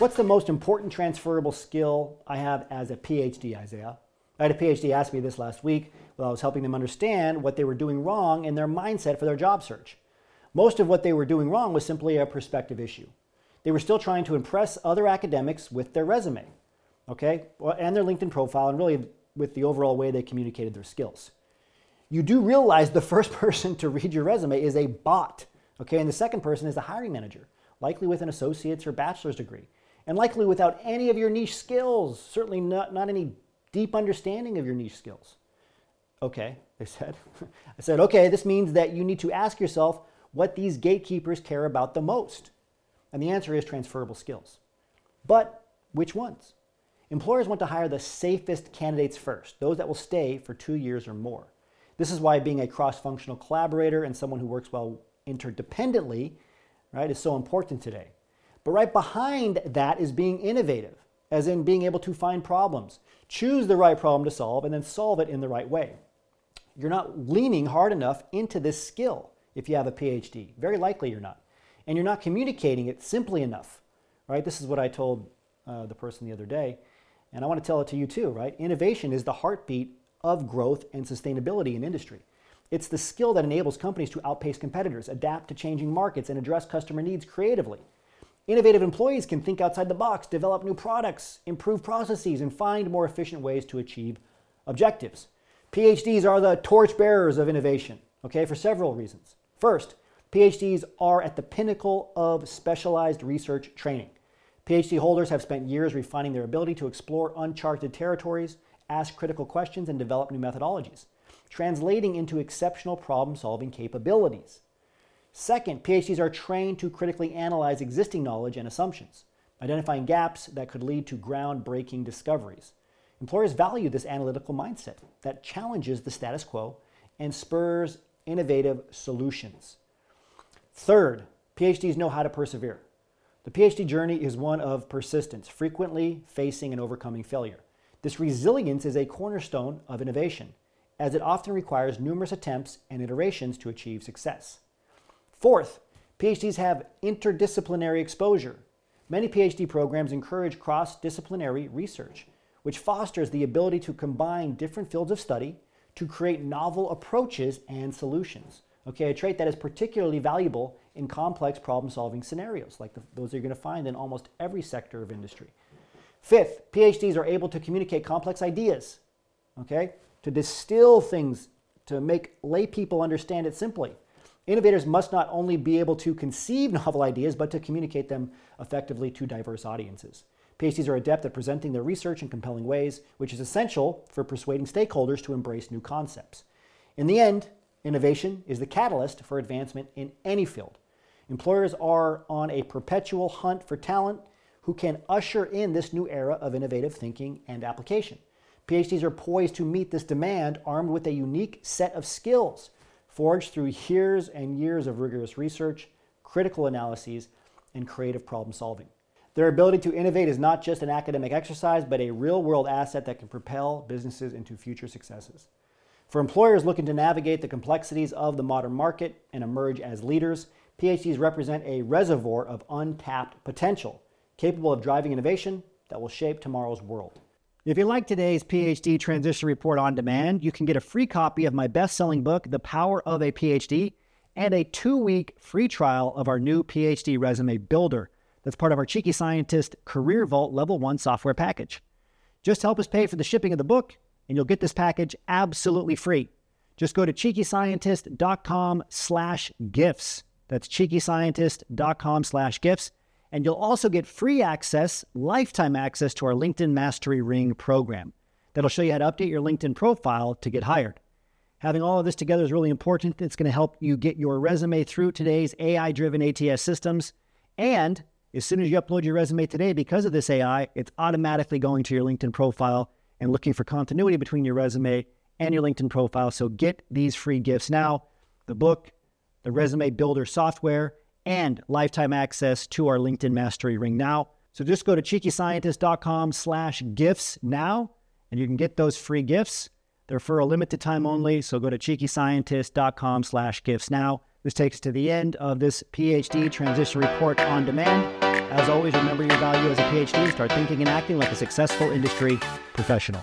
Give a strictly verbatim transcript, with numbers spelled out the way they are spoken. what's the most important transferable skill I have as a PhD, Isaiah? I had a PhD ask me this last week while I was helping them understand what they were doing wrong in their mindset for their job search. Most of what they were doing wrong was simply a perspective issue. They were still trying to impress other academics with their resume, okay, and their LinkedIn profile, and really with the overall way they communicated their skills. You do realize the first person to read your resume is a bot, okay, and the second person is a hiring manager, likely with an associate's or bachelor's degree, and likely without any of your niche skills, certainly not, not any deep understanding of your niche skills. Okay, they said. I said, okay, this means that you need to ask yourself what these gatekeepers care about the most. And the answer is transferable skills. But which ones? Employers want to hire the safest candidates first, those that will stay for two years or more. This is why being a cross-functional collaborator and someone who works well interdependently, right, is so important today. But right behind that is being innovative, as in being able to find problems, choose the right problem to solve, and then solve it in the right way. You're not leaning hard enough into this skill if you have a PhD. Very likely you're not. And you're not communicating it simply enough, right? This is what I told uh, the person the other day, and I want to tell it to you too, right? Innovation is the heartbeat of growth and sustainability in industry. It's the skill that enables companies to outpace competitors, adapt to changing markets, and address customer needs creatively. Innovative employees can think outside the box, develop new products, improve processes, and find more efficient ways to achieve objectives. PhDs are the torchbearers of innovation, okay, for several reasons. First, PhDs are at the pinnacle of specialized research training. PhD holders have spent years refining their ability to explore uncharted territories, ask critical questions, and develop new methodologies, translating into exceptional problem-solving capabilities. Second, PhDs are trained to critically analyze existing knowledge and assumptions, identifying gaps that could lead to groundbreaking discoveries. Employers value this analytical mindset that challenges the status quo and spurs innovative solutions. Third, PhDs know how to persevere. The PhD journey is one of persistence, frequently facing and overcoming failure. This resilience is a cornerstone of innovation, as it often requires numerous attempts and iterations to achieve success. Fourth, PhDs have interdisciplinary exposure. Many PhD programs encourage cross-disciplinary research, which fosters the ability to combine different fields of study to create novel approaches and solutions. Okay, a trait that is particularly valuable in complex problem-solving scenarios, like the, those you're going to find in almost every sector of industry. Fifth, PhDs are able to communicate complex ideas, okay, to distill things, to make lay people understand it simply. Innovators must not only be able to conceive novel ideas, but to communicate them effectively to diverse audiences. PhDs are adept at presenting their research in compelling ways, which is essential for persuading stakeholders to embrace new concepts. In the end, innovation is the catalyst for advancement in any field. Employers are on a perpetual hunt for talent who can usher in this new era of innovative thinking and application. PhDs are poised to meet this demand, armed with a unique set of skills forged through years and years of rigorous research, critical analyses, and creative problem solving. Their ability to innovate is not just an academic exercise, but a real-world asset that can propel businesses into future successes. For employers looking to navigate the complexities of the modern market and emerge as leaders, PhDs represent a reservoir of untapped potential, capable of driving innovation that will shape tomorrow's world. If you like today's PhD Transition Report on demand, you can get a free copy of my best-selling book, The Power of a PhD, and a two-week free trial of our new PhD Resume Builder. That's part of our Cheeky Scientist Career Vault Level one software package. Just help us pay for the shipping of the book, and you'll get this package absolutely free. Just go to cheeky scientist dot com slash gifts. That's cheeky scientist dot com slash gifts. And you'll also get free access, lifetime access to our LinkedIn Mastery Ring program. That'll show you how to update your LinkedIn profile to get hired. Having all of this together is really important. It's going to help you get your resume through today's A I-driven A T S systems. And as soon as you upload your resume today, because of this A I, it's automatically going to your LinkedIn profile and looking for continuity between your resume and your LinkedIn profile. So get these free gifts now, the book, the resume builder software, and lifetime access to our LinkedIn Mastery Ring now. So just go to cheeky scientist dot com slash gifts now, and you can get those free gifts. They're for a limited time only, so go to cheeky scientist dot com slash gifts now. This takes us to the end of this PhD Transition Report on Demand. As always, remember your value as a PhD and start thinking and acting like a successful industry professional.